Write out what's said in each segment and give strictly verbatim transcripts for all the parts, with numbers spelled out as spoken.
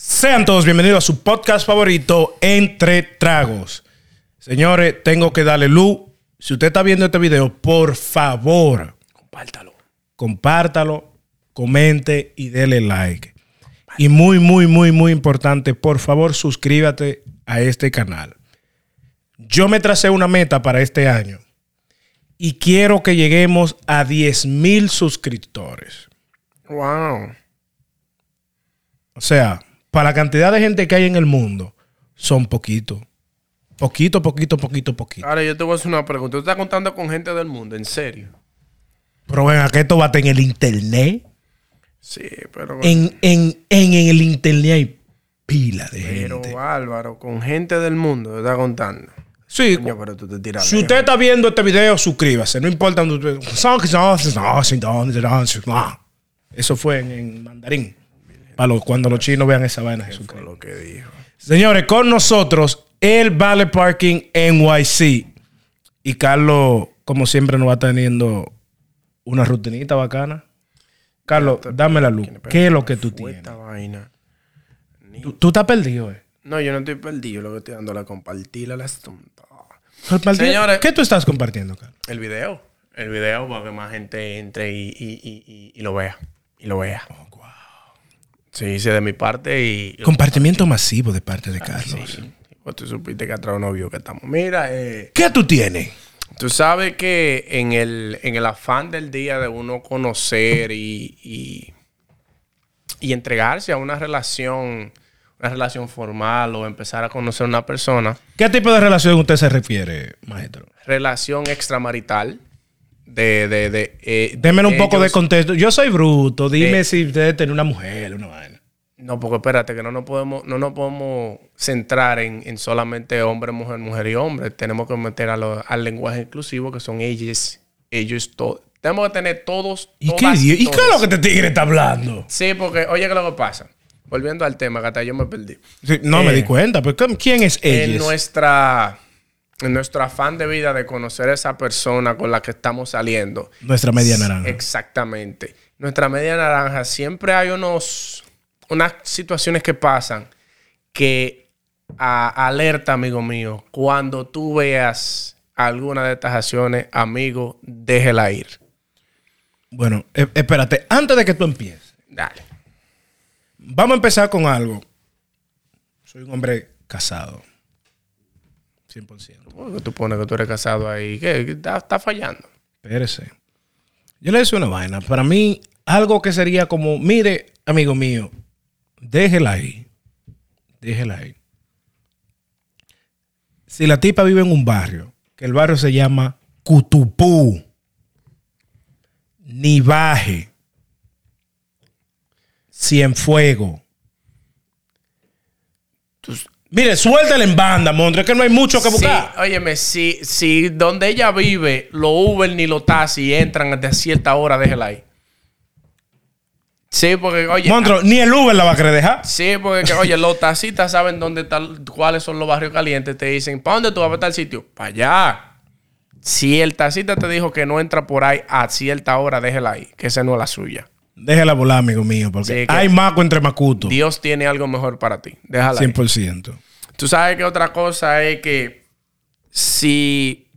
Sean todos bienvenidos a su podcast favorito, Entre Tragos. Señores, tengo que darle luz. Si usted está viendo este video, por favor, compártalo. Compártalo, comente y dele like. Compártalo. Y muy, muy, muy, muy importante, por favor, suscríbete a este canal. Yo me tracé una meta para este año y quiero que lleguemos a diez mil suscriptores. Wow. O sea, para la cantidad de gente que hay en el mundo, son poquitos. Poquito, poquito, poquito, poquito. Ahora yo te voy a hacer una pregunta. ¿Tú estás contando con gente del mundo? ¿En serio? Pero ven, ¿a qué esto bate en el internet? Sí, pero... En, en, en, en el internet hay pila de pero, gente. Pero, Álvaro, con gente del mundo, ¿te estás contando? Sí. Coño, pero tú te tiras si bien, usted man. Está viendo este video, suscríbase. No importa donde usted... Eso fue en, en mandarín. Para los, cuando los chinos vean esa vaina. Eso fue lo que dijo. Señores, con nosotros... El Ballet Parking N Y C. Y Carlos, como siempre, nos va teniendo una rutinita bacana. Carlos, dame la luz. ¿Qué es lo que tú tienes? ¿Tú, tú estás perdido, eh? No, yo no estoy perdido. Lo que estoy dando la compartir a las tontas. Señores, ¿qué tú estás compartiendo, Carlos? El video. El video para que más gente entre y, y, y, y, y lo vea. Y lo vea. Oh, wow. Sí, hice de mi parte y... Compartimiento masivo de parte de Carlos. Ah, sí. Tú supiste que atrás uno vio que estamos. Mira, eh, ¿qué tú tienes? Tú sabes que en el, en el afán del día de uno conocer y, y, y entregarse a una relación, una relación formal o empezar a conocer a una persona. ¿Qué tipo de relación usted se refiere, maestro? Relación extramarital. De, de, de, eh, Démele de un poco ellos, de contexto. Yo soy bruto. Dime de, si usted tiene una mujer, una vaina. No, porque espérate, que no nos podemos, no nos podemos centrar en, en solamente hombre, mujer, mujer y hombre. Tenemos que meter a lo, al lenguaje inclusivo, que son ellos, ellos todos. Tenemos que tener todos, ¿Y todas, qué, y, ¿y qué es lo que este tigre está hablando? Sí, porque, oye, ¿qué es lo que pasa? Volviendo al tema, que hasta yo me perdí. Sí, no, eh, me di cuenta, pero ¿quién es ellos? En, nuestra, en nuestro afán de vida de conocer a esa persona con la que estamos saliendo. Nuestra media naranja. Exactamente. Nuestra media naranja. Siempre hay unos... unas situaciones que pasan que a, alerta, amigo mío, cuando tú veas alguna de estas acciones, amigo, déjela ir. Bueno, espérate, antes de que tú empieces. Dale. Vamos a empezar con algo. Soy un hombre casado. cien por ciento. ¿Por qué tú pones que tú eres casado ahí? ¿Qué? Está, está fallando. Espérese. Yo le hice una vaina. Para mí, algo que sería como, mire, amigo mío, déjela ahí. Déjela ahí. Si la tipa vive en un barrio, que el barrio se llama Cutupú, ni baje, Cienfuego. Mire, suéltale en banda, monstruo, es que no hay mucho que buscar. Sí, óyeme, si, si donde ella vive, los Uber ni los taxis entran hasta cierta hora, déjela ahí. Sí, porque, oye... Montro, ah, ni el Uber la va a querer dejar. Sí, porque, oye, los taxistas saben dónde están, cuáles son los barrios calientes. Te dicen, ¿para dónde tú vas a estar el sitio? Para allá. Si el taxista te dijo que no entra por ahí a cierta hora, déjela ahí, que esa no es la suya. Déjela volar, amigo mío, porque sí, hay maco entre macuto. Dios tiene algo mejor para ti. Déjala cien por ciento. Ahí. Tú sabes que otra cosa es que si...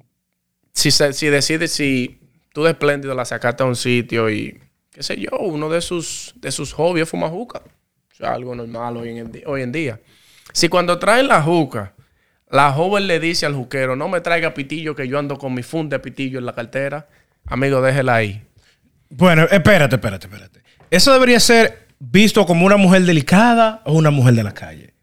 Si, si decides, si tú de espléndido la sacaste a un sitio y... qué sé yo, uno de sus, de sus hobbies es fumar juca. O sea, algo normal hoy en, el hoy en día. Si cuando traen la juca, la joven le dice al juquero, no me traiga pitillo que yo ando con mi funda de pitillo en la cartera. Amigo, déjela ahí. Bueno, espérate, espérate, espérate. Eso debería ser visto como una mujer delicada o una mujer de la calle.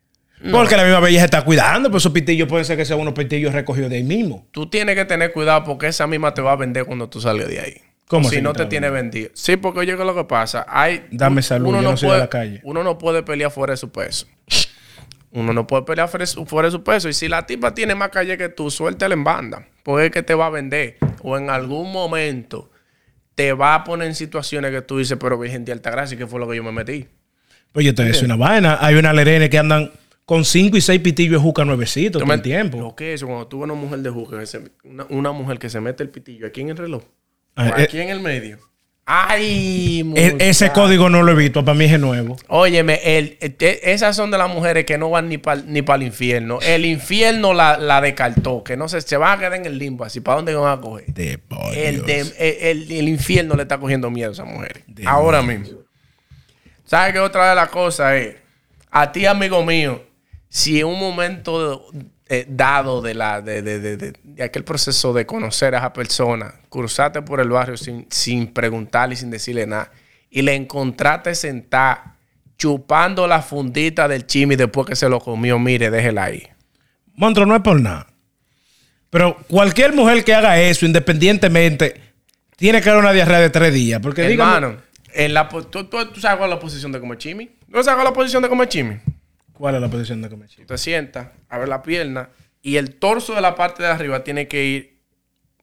No. Porque la misma belleza está cuidando, pero esos pitillos pueden ser que sean unos pitillos recogidos de ahí mismo. Tú tienes que tener cuidado porque esa misma te va a vender cuando tú salgas de ahí. ¿Cómo si no te tiene vendido? Sí, porque oye, ¿qué es lo que pasa? Hay, Dame salud, uno yo no, no soy puede, de la calle. Uno no puede pelear fuera de su peso. Uno no puede pelear fuera de su peso. Y si la tipa tiene más calle que tú, suéltela en banda. Porque es que te va a vender. O en algún momento te va a poner en situaciones que tú dices, pero Virgen de Altagracia, ¿qué fue lo que yo me metí? Pues yo te voy a decir una vaina. Hay unas lerenes que andan con cinco y seis pitillos de juca nuevecitos todo el tiempo. Lo que es, cuando tú ves una mujer de juca, una, una mujer que se mete el pitillo aquí en el reloj, aquí en el medio, Ay, e ese código no lo he visto, para mí es nuevo. Óyeme, el, el, esas son de las mujeres que no van ni para ni pa el infierno. El infierno la, la descartó, que no se, se van a quedar en el limbo así. ¿Para dónde van a coger? De el, de, el, el, el infierno le está cogiendo miedo a esas mujeres. De ahora Dios. mismo. ¿Sabes qué otra de las cosas es? A ti, amigo mío, si en un momento eh, dado de, la, de, de, de, de, de aquel proceso de conocer a esa persona, cruzaste por el barrio sin, sin preguntarle y sin decirle nada, y le encontraste sentada chupando la fundita del chimi después que se lo comió, mire, déjela ahí. Montro, no es por nada. Pero cualquier mujer que haga eso, independientemente, tiene que haber una diarrea de tres días. Porque, hermano, dígame, en la, ¿tú, tú, ¿tú sabes cuál es la posición de comer chimi? ¿No sabes cuál es la posición de comer chimi? ¿Cuál es la posición de comer chimi? Te sientas, abres la pierna y el torso de la parte de arriba tiene que ir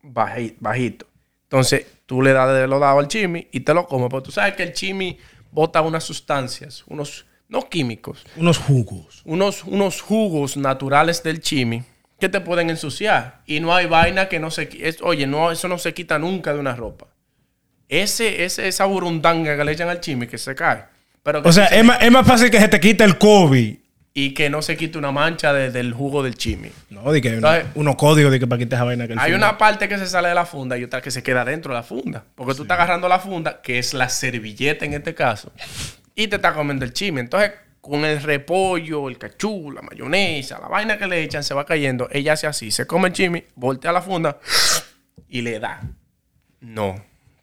bajito. Entonces, tú le das de lo dado al chimi y te lo comes. Porque tú sabes que el chimi bota unas sustancias, unos no químicos. Unos jugos. Unos, unos jugos naturales del chimi que te pueden ensuciar. Y no hay vaina que no se... Es, oye, no, eso no se quita nunca de una ropa. Ese, ese, esa burundanga que le echan al chimi que se cae. Pero que o sea, se... es, más, es más fácil que se te quite el COVID. Y que no se quite una mancha de, del jugo del chimi. No, de que hay una, unos códigos de que para quitar esa vaina. Que hay funda. Una parte que se sale de la funda y otra que se queda dentro de la funda. Porque sí. Tú estás agarrando la funda, que es la servilleta en este caso, y te estás comiendo el chimi. Entonces, con el repollo, el cachú, la mayonesa, la vaina que le echan, se va cayendo. Ella hace así, se come el chimi, voltea la funda y le da. No.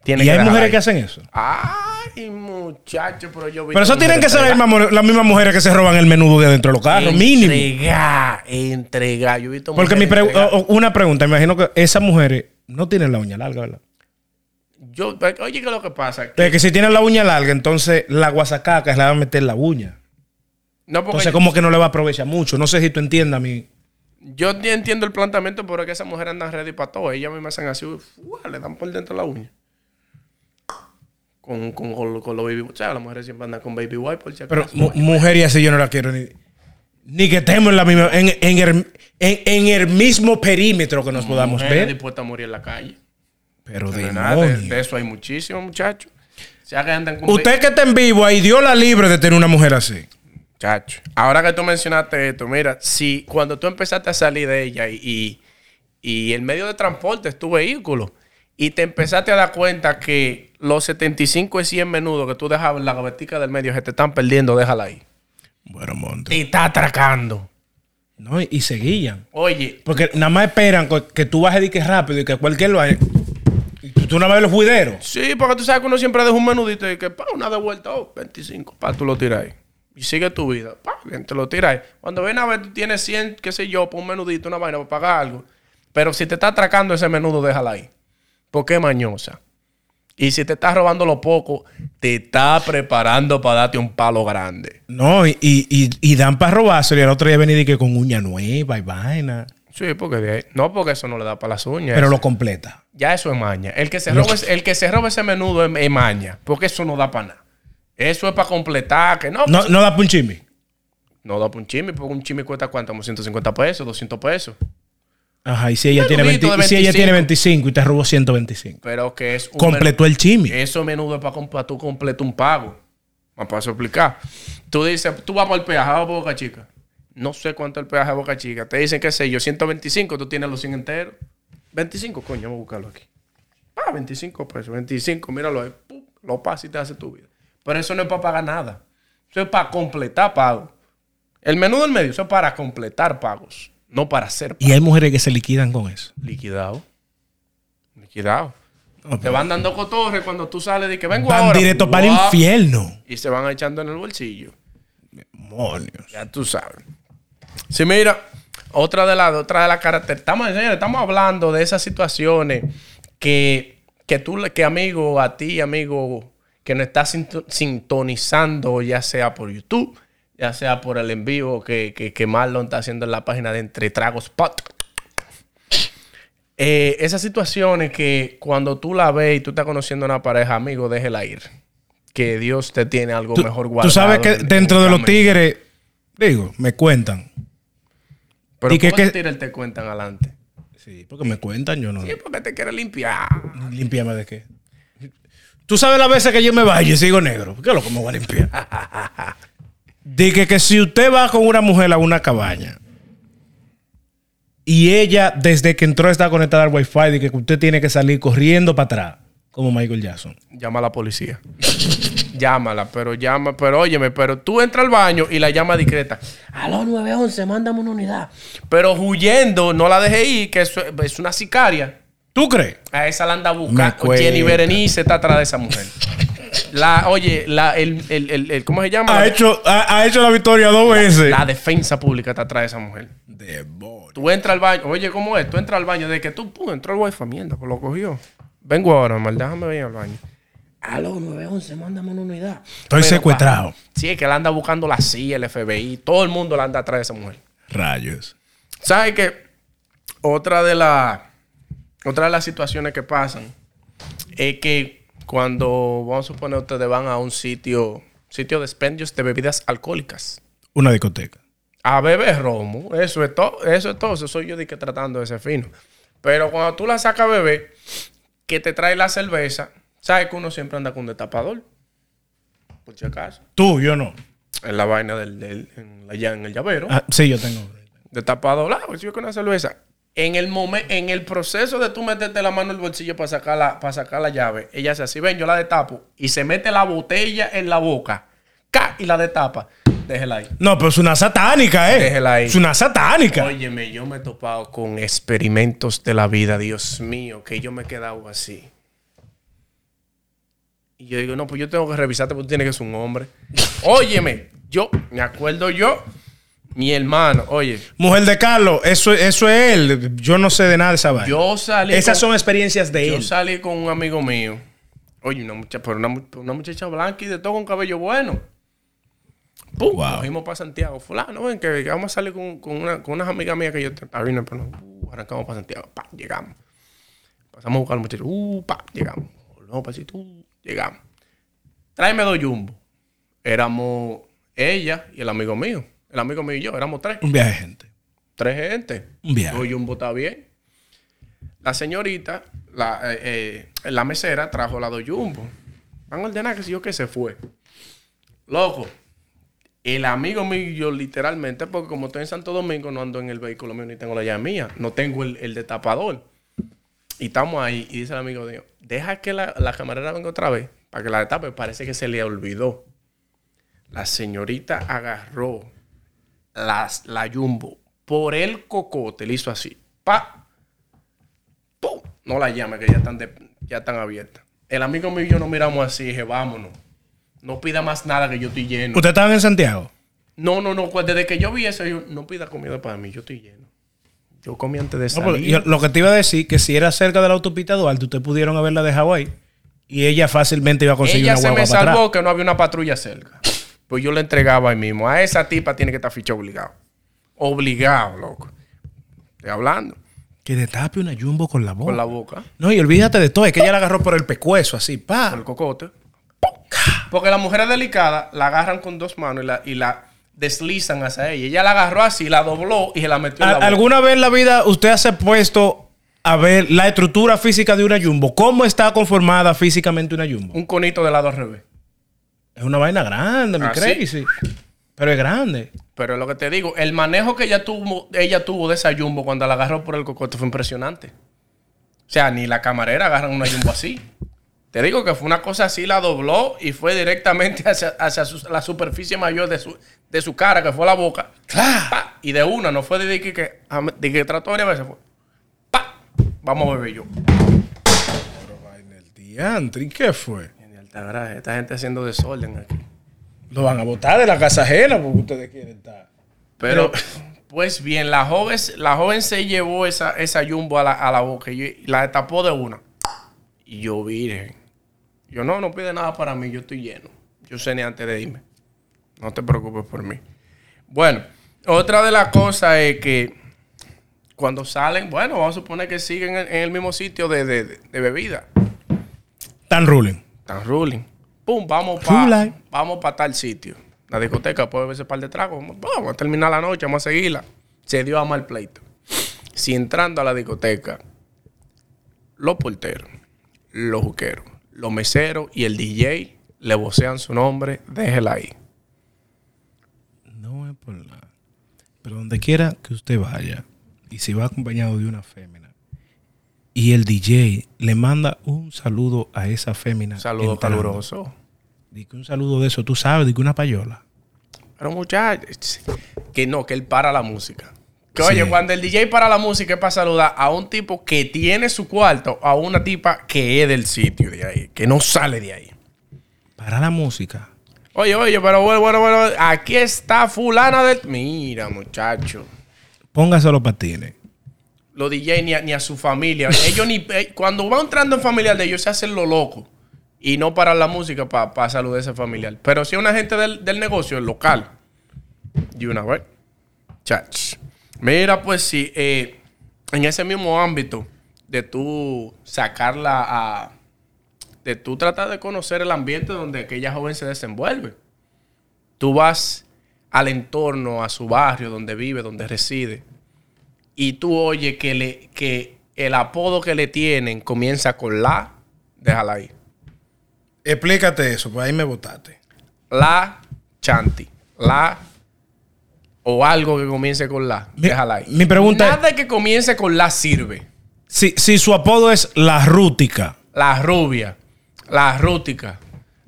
Tiene ¿Y que hay mujeres ahí. que hacen eso? Ay, muchachos, pero yo... Pero eso tienen que ser las mismas mujeres que se roban el menudo de adentro de los carros, mínimo. Entregar, entregar. Yo he visto Porque mi pregu una pregunta, me imagino que esas mujeres no tienen la uña larga, ¿verdad? Yo, oye, ¿qué es lo que pasa? Que, es que si tienen la uña larga, entonces la guasacaca se la va a meter la uña. No, entonces yo... como que no le va a aprovechar mucho. No sé si tú entiendas mi... Yo entiendo el planteamiento, pero es que esas mujeres andan ready para todo. Ellas mismas hacen así, uf, le dan por dentro la uña. Con, con, con, con los baby wipes. O sea, las mujeres siempre andan con baby wipes. Si Pero mujer y así yo no la quiero ni... Ni que estemos en la misma... En, en, el, en, en el mismo perímetro que nos Como podamos ver. Dispuesta a morir en la calle. Pero de nada. De, de eso hay muchísimos, muchachos. O sea, que andan con... Usted que está en vivo ahí, Dios la libre de tener una mujer así. Muchacho. Ahora que tú mencionaste esto, mira, si cuando tú empezaste a salir de ella y, y, y el medio de transporte es tu vehículo... Y te empezaste a dar cuenta que los setenta y cinco y cien menudos que tú dejabas en la gavetica del medio se te están perdiendo, déjala ahí. Bueno, monte. Te está atracando. No, y, y seguían. Oye. Porque nada más esperan que tú bajes de que rápido y que cualquier lo haya. Y tú, tú nada más ves los juideros. Sí, porque tú sabes que uno siempre deja un menudito y que, pa, una de vuelta, oh, veinticinco, pa, tú lo tiras ahí. Y sigue tu vida, pa, bien, te lo tiras ahí. Cuando ven a ver, tú tienes cien, qué sé yo, pa, un menudito, una vaina, para pagar algo. Pero si te está atracando ese menudo, déjala ahí. Porque es mañosa. Y si te estás robando lo poco, te está preparando para darte un palo grande. No, y, y, y dan para robárselo y al otro día venir y que con uña nueva y vaina. Sí, porque de ahí, no, porque eso no le da para las uñas. Pero ese. Lo completa. Ya eso es maña. El que se roba, el que se roba ese menudo es, es maña. Porque eso no da para nada. Eso es para completar. Que no, no, pues, no da para un chimi. No da para un chimi, porque un chimi cuesta cuánto, como ciento cincuenta pesos, doscientos pesos. Ajá, y si ella, tiene, veinte, si ella tiene veinticinco y te robó ciento veinticinco. Pero que es... Completó el chimi. Eso menudo es para, para tú completar un pago. Me paso a explicar. Tú dices, tú vas por el peaje a Boca Chica. No sé cuánto es el peaje a Boca Chica. Te dicen, qué sé yo, ciento veinticinco, tú tienes los cien enteros. veinticinco, coño, vamos a buscarlo aquí. Ah, veinticinco pesos, veinticinco, míralo ahí. Pum, lo pasas y te hace tu vida. Pero eso no es para pagar nada. Eso es para completar pagos. El menudo del medio, eso es para completar pagos. No para hacer pago. Y hay mujeres que se liquidan con eso. Liquidado. Liquidado. Okay. Te van dando cotorres cuando tú sales de que vengo van ahora. Van directo para el infierno. Y se van echando en el bolsillo. Demonios. Ya tú sabes. Sí, mira. Otra de las otra de las características. Estamos, señores, estamos hablando de esas situaciones que, que tú, que amigo, a ti, amigo, que nos estás sintonizando, ya sea por YouTube, ya sea por el en vivo que, que, que Marlon está haciendo en la página de Entre Tragos Pot. Eh, esas situaciones que cuando tú la ves y tú estás conociendo a una pareja, amigo, déjela ir. Que Dios te tiene algo tú, mejor guardado. Tú sabes que en, dentro en de los tigres, digo, me cuentan. Pero ¿cómo los tigres te cuentan adelante? Sí, porque me cuentan, yo no. Sí, porque te quieren limpiar. ¿Limpiarme de qué? Tú sabes las veces que yo me baño y sigo negro. ¿Qué es lo que me voy a limpiar? Dije que si usted va con una mujer a una cabaña y ella, desde que entró, está conectada al wifi, de que usted tiene que salir corriendo para atrás, como Michael Jackson. Llama a la policía. Llámala, pero llama, pero óyeme, pero tú entras al baño y la llama discreta. Aló, nueve once, mándame una unidad. Pero huyendo, no la dejé ir, que es, es una sicaria. ¿Tú crees? A esa la anda buscando. Jenny Berenice está atrás de esa mujer. La, oye, la, el, el, el, el, ¿cómo se llama? Ha hecho, ha, ha hecho la victoria dos la, veces. La defensa pública está atrás de esa mujer. Demon. Tú entras al baño. Oye, ¿cómo es? Tú entras al baño. De que tú, pum, entró el wifi, mierda, pues lo cogió. Vengo ahora, mal, déjame venir al baño. Aló, nueve once, mándame una unidad. Estoy Pero, secuestrado. Pa, sí, es que la anda buscando la C I A, el F B I. Todo el mundo la anda atrás de esa mujer. Rayos. ¿Sabes qué? Otra de, la, otra de las situaciones que pasan es que cuando, vamos a suponer, ustedes van a un sitio, sitio de expendios de bebidas alcohólicas. Una discoteca. A beber romo. Eso es todo. Eso es todo. Eso soy yo de que tratando de ese fino. Pero cuando tú la sacas a beber, que te trae la cerveza, ¿sabes que uno siempre anda con un destapador? Por si acaso. Tú, yo no. En la vaina del, del en, la, en el llavero. Ah, sí, yo tengo. Destapador, ah, pues yo con una cerveza. En el momen, en el proceso de tú meterte la mano en el bolsillo para sacar la, para sacar la llave, ella hace así, ven, yo la destapo. Y se mete la botella en la boca. ¡Ca! Y la destapa. Déjela ahí. No, pero es una satánica, ¿eh? Déjela ahí. Es una satánica. Óyeme, yo me he topado con experimentos de la vida, Dios mío, que yo me he quedado así. Y yo digo, no, pues yo tengo que revisarte porque tú tienes que ser un hombre. Óyeme, yo, me acuerdo yo, mi hermano, oye. Mujer de Carlos, eso, eso es él. Yo no sé de nada de esa vaina. Yo salí. Esas con, son experiencias de yo él. Yo salí con un amigo mío. Oye, una muchacha, pero una, una muchacha blanca y de todo con cabello bueno. ¡Pum! Wow. Nos fuimos para Santiago. Fulano, ven, que vamos a salir con, con, una, con unas amigas mías que yo tengo. Uh, arrancamos para Santiago. Pa, llegamos. Pasamos a buscar al muchacho. Uh, pa, llegamos. No, pasito. Uh, llegamos. Tráeme dos jumbo. Éramos ella y el amigo mío. El amigo mío y yo. Éramos tres. Un viaje de gente. Tres gente. Un viaje. Dos jumbo está bien. La señorita, la, eh, eh, la mesera, trajo las dos jumbo. Van a ordenar que si yo que se fue. Loco. El amigo mío y yo, literalmente, porque como estoy en Santo Domingo, no ando en el vehículo mío ni tengo la llave mía. No tengo el, el destapador. Y estamos ahí. Y dice el amigo mío, deja que la, la camarera venga otra vez para que la destape. Parece que se le olvidó. La señorita agarró las, la jumbo por el cocote. Le hizo así. ¡Pa! ¡Pum! No la llame, que ya están, de, ya están abiertas. El amigo mío y yo nos miramos así y dije, vámonos. No pida más nada que yo estoy lleno. ¿Usted estaba en Santiago? No, no, no. Pues desde que yo vi eso, yo no pida comida para mí. Yo estoy lleno. Yo comí antes de salir. No, yo, lo que te iba a decir, que si era cerca de la autopista Duarte, ustedes pudieron haberla dejado ahí. Y ella fácilmente iba a conseguir ella una guagua para atrás. Ella se me salvó que no había una patrulla cerca. Pues yo la entregaba ahí mismo. A esa tipa tiene que estar ficha obligado. Obligado, loco. Estoy hablando. Que destape una jumbo con la boca. Con la boca. No, y olvídate de todo. Es que ella la agarró por el pescuezo, así. Pa. Por el cocote. Porque las mujeres delicadas la agarran con dos manos y la, y la deslizan hacia ella. Ella la agarró así, la dobló y se la metió en la boca. ¿Alguna vez en la vida usted se ha puesto a ver la estructura física de una jumbo? ¿Cómo está conformada físicamente una jumbo? Un conito de lado al revés. Es una vaina grande, mi crazy. Pero es grande. Pero es lo que te digo. El manejo que ella tuvo, ella tuvo de esa jumbo cuando la agarró por el cocote fue impresionante. O sea, ni la camarera agarran una jumbo así. Te digo que fue una cosa así, la dobló y fue directamente hacia, hacia su, la superficie mayor de su, de su cara, que fue la boca. ¡Claro! ¡Pa! Y de una, no fue de que, que, de que trató varias veces. Fue. ¡Pa! Vamos a beber yo. Pero en el diantre, ¿y qué fue? En el Altagracia, esta gente haciendo desorden aquí. Lo van a botar de la casa ajena porque ustedes quieren estar. Pero, Pero pues bien, la joven, la joven se llevó esa, esa jumbo a la, a la boca y la destapó de una. Y yo, virgen. Yo, no, no pide nada para mí. Yo estoy lleno. Yo cené antes de irme. No te preocupes por mí. Bueno, otra de las cosas es que cuando salen, bueno, vamos a suponer que siguen en el mismo sitio de, de, de bebida. Tan ruling. Tan ruling. Pum, vamos para vamos pa tal sitio. La discoteca puede verse par de tragos. Vamos, vamos a terminar la noche, vamos a seguirla. Se dio a mal pleito. Si entrando a la discoteca, los porteros, los juqueros, los meseros y el D J le vocean su nombre, déjela ahí. No es por nada. Pero donde quiera que usted vaya, y si va acompañado de una fémina, y el D J le manda un saludo a esa fémina. Un saludo entrando, caluroso. Dice que un saludo de eso, tú sabes, dice que una payola. Pero muchachos, que no, que él para la música. Que oye, sí. Cuando el D J para la música es para saludar a un tipo que tiene su cuarto, a una tipa que es del sitio de ahí, que no sale de ahí. Para la música. Oye, oye, pero bueno, bueno, bueno, aquí está fulana del... Mira, muchacho. Póngase los patines. Los D J ni a, ni a su familia. Ellos ni... Cuando van entrando en familiar de ellos se hacen lo loco. Y no paran la música para pa saludar a ese familiar. Pero si es una gente del, del negocio, el local. Y una vez. Chach. Mira, pues sí, eh, en ese mismo ámbito de tú sacarla a... De tú tratar de conocer el ambiente donde aquella joven se desenvuelve. Tú vas al entorno, a su barrio, donde vive, donde reside. Y tú oyes que, le, que el apodo que le tienen comienza con la... Déjala ahí. Explícate eso, pues ahí me botaste. La Chanti. La... O algo que comience con la. Mi, déjala ahí. Mi pregunta Nada es, que comience con la sirve. Si, si su apodo es la rútica. La rubia. La rútica.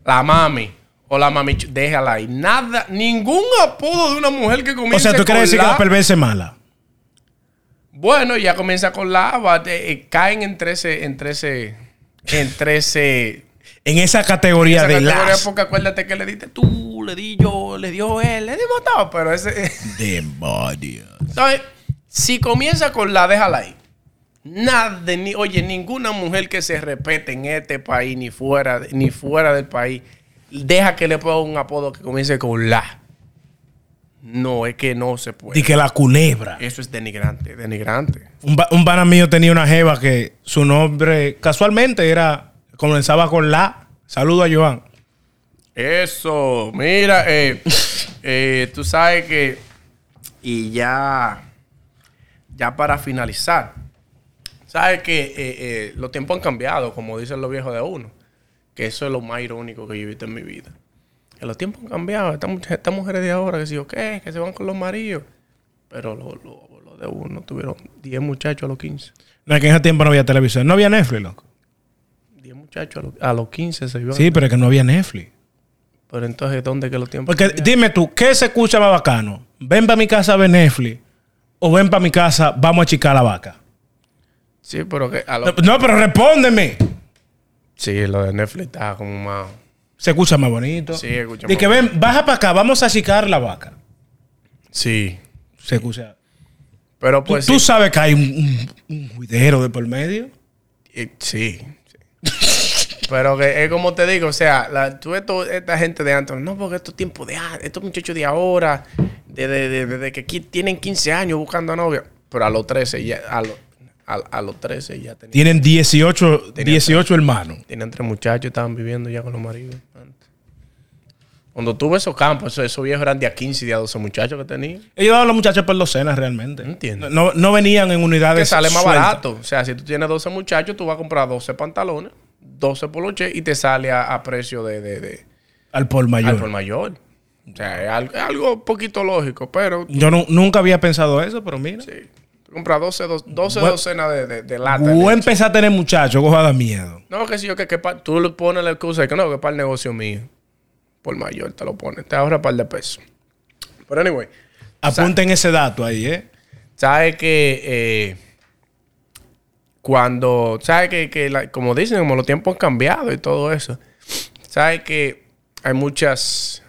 La mami. O la mami. Déjala ahí. Nada. Ningún apodo de una mujer que comience con la. O sea, ¿tú quieres decir la... que la perversa es mala? Bueno, ya comienza con la. Va, te, eh, caen entre ese... Entre ese... Entre ese... En esa categoría en esa de categoría, las... Porque acuérdate que le diste tú, le di yo, le dio él, le dimos todo, pero ese... Demonios. ¿Sabes? Si comienza con la, déjala ahí. Nada de... Ni, oye, ninguna mujer que se respete en este país, ni fuera, ni fuera del país, deja que le ponga un apodo que comience con la. No, es que no se puede. Y que la culebra. Eso es denigrante, denigrante. Un, ba- un pana mío tenía una jeva que su nombre casualmente era... Comenzaba con la. Saludo a Joan. Eso. Mira, eh, eh, tú sabes que... Y ya... Ya para finalizar. Sabes que eh, eh, los tiempos han cambiado, como dicen los viejos de uno. Que eso es lo más irónico que yo he visto en mi vida. Que los tiempos han cambiado. Estas esta mujeres de ahora que si yo qué, que se van con los maridos. Pero los lo, lo de uno tuvieron diez muchachos a los quince. No, es que en ese tiempo no había televisión. No había Netflix, loco. Muchachos, a, lo, a los quince se iban. Sí, pero es que no había Netflix. Pero entonces, ¿dónde que los tiempos? Porque cambiaron? Dime tú, ¿qué se escucha más bacano? ¿Ven para mi casa a ver Netflix? ¿O ven para mi casa, vamos a achicar la vaca? Sí, pero que... A lo... no, no, pero respóndeme. Sí, lo de Netflix está como más... Se escucha más bonito. Sí, escucha y más bonito. Y que ven, baja para acá, vamos a achicar la vaca. Sí. Se escucha... Pero pues... ¿Tú, sí. tú sabes que hay un, un, un juidero de por medio? Eh, sí. Pero que es como te digo, o sea, la, tú esto, esta gente de antes, no, porque estos tiempos de ah, estos muchachos de ahora, de, de, de, de, de que tienen quince años buscando a novia, pero a los trece ya, a, lo, a, a los trece ya tenían. Tienen dieciocho, tenían dieciocho tres, hermanos. Tienen tres muchachos, estaban viviendo ya con los maridos antes. Cuando tuve esos campos, esos, esos viejos eran de a quince y de a doce muchachos que tenían. Ellos daban a los muchachos por docenas realmente. Entiendo. No, no venían en unidades. Que sale más suelta. Barato. O sea, si tú tienes doce muchachos, tú vas a comprar doce pantalones. doce poloches y te sale a, a precio de, de, de... Al por mayor. Al por mayor. O sea, es algo, es algo poquito lógico, pero... Tú... Yo no, nunca había pensado eso, pero mira. Sí. Compras doce, doce, doce Bu- docenas de, de, de lata. Voy a empezar a tener muchachos, coja da miedo. No, que si yo que... que pa... Tú le pones la excusa de que no, que para el negocio mío. Por mayor te lo pones. Te ahorra un par de pesos. Pero anyway. Apunten ese dato ahí, ¿eh? Sabes que... Eh... Cuando, ¿sabes que, que la, como dicen, como los tiempos han cambiado y todo eso? ¿Sabes que hay muchas...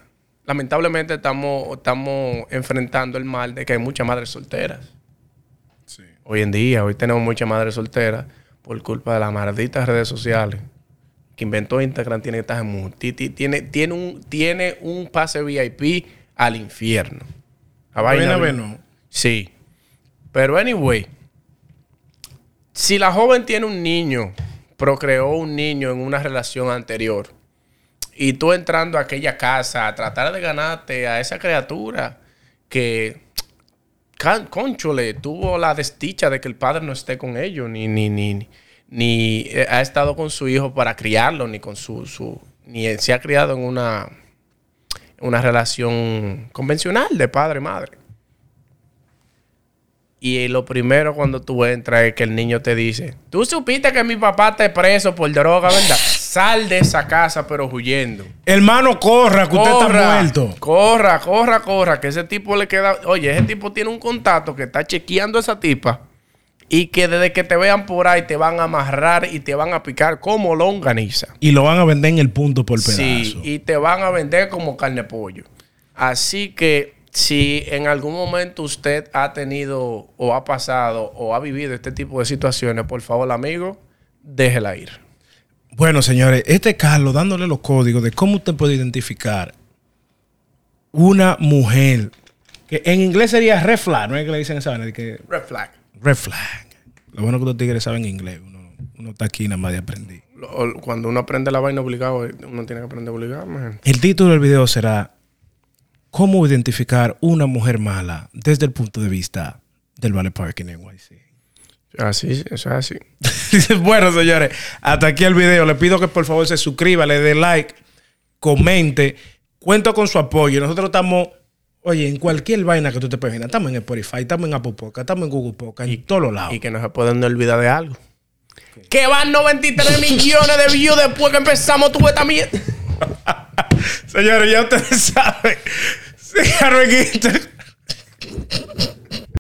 Lamentablemente estamos, estamos enfrentando el mal de que hay muchas madres solteras. Sí. Hoy en día, hoy tenemos muchas madres solteras por culpa de las malditas redes sociales. Que inventó Instagram, tiene que estar en mundo. Tiene, tiene, un, tiene un pase V I P al infierno. A vaina. Bueno. Sí. Pero anyway... Si la joven tiene un niño, procreó un niño en una relación anterior, y tú entrando a aquella casa a tratar de ganarte a esa criatura que, conchole, tuvo la desdicha de que el padre no esté con ellos, ni, ni, ni, ni ha estado con su hijo para criarlo, ni con su, su ni se ha criado en una, una relación convencional de padre y madre. Y lo primero cuando tú entras es que el niño te dice: tú supiste que mi papá está preso por droga, ¿verdad? Sal de esa casa, pero huyendo. Hermano, corra, que corra, usted está muerto. Corra, corra, corra, que ese tipo le queda... Oye, ese tipo tiene un contacto que está chequeando a esa tipa y que desde que te vean por ahí te van a amarrar y te van a picar como longaniza. Y lo van a vender en el punto por pedazo. Sí, y te van a vender como carne de pollo. Así que... si en algún momento usted ha tenido o ha pasado o ha vivido este tipo de situaciones, por favor, amigo, déjela ir. Bueno, señores, este Carlos dándole los códigos de cómo usted puede identificar una mujer, que en inglés sería red flag, ¿no es que le dicen esa vaina? Que... Red flag. Red flag. Lo bueno que los tigres saben inglés. Uno, uno está aquí nada más de aprender. Cuando uno aprende la vaina obligado, uno tiene que aprender obligado, man. El título del video será: ¿cómo identificar una mujer mala desde el punto de vista del Ballet Parking N Y C? Así, eso es así. Bueno, señores, hasta aquí el video. Le pido que por favor se suscriba, le dé like, comente. Cuento con su apoyo. Nosotros estamos, oye, en cualquier vaina que tú te imaginas. Estamos en Spotify, estamos en Apple Podcast, estamos en Google Podcast, en todos los lados. Y que no se pueden olvidar de algo. Okay. Que van noventa y tres millones de views después que empezamos tu beta mierda. Señores, ya ustedes saben. Sí, Carmen.